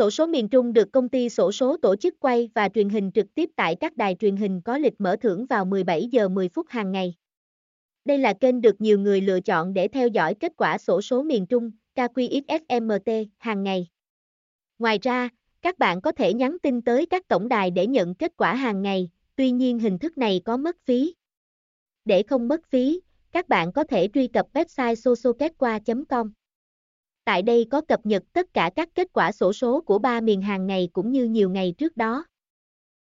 Xổ số miền Trung được công ty Xổ số tổ chức quay và truyền hình trực tiếp tại các đài truyền hình có lịch mở thưởng vào 17 giờ 10 phút hàng ngày. Đây là kênh được nhiều người lựa chọn để theo dõi kết quả Xổ số miền Trung (KQXSMT) hàng ngày. Ngoài ra, các bạn có thể nhắn tin tới các tổng đài để nhận kết quả hàng ngày, tuy nhiên hình thức này có mất phí. Để không mất phí, các bạn có thể truy cập website xosoketqua.com. Tại đây có cập nhật tất cả các kết quả xổ số của 3 miền hàng ngày cũng như nhiều ngày trước đó.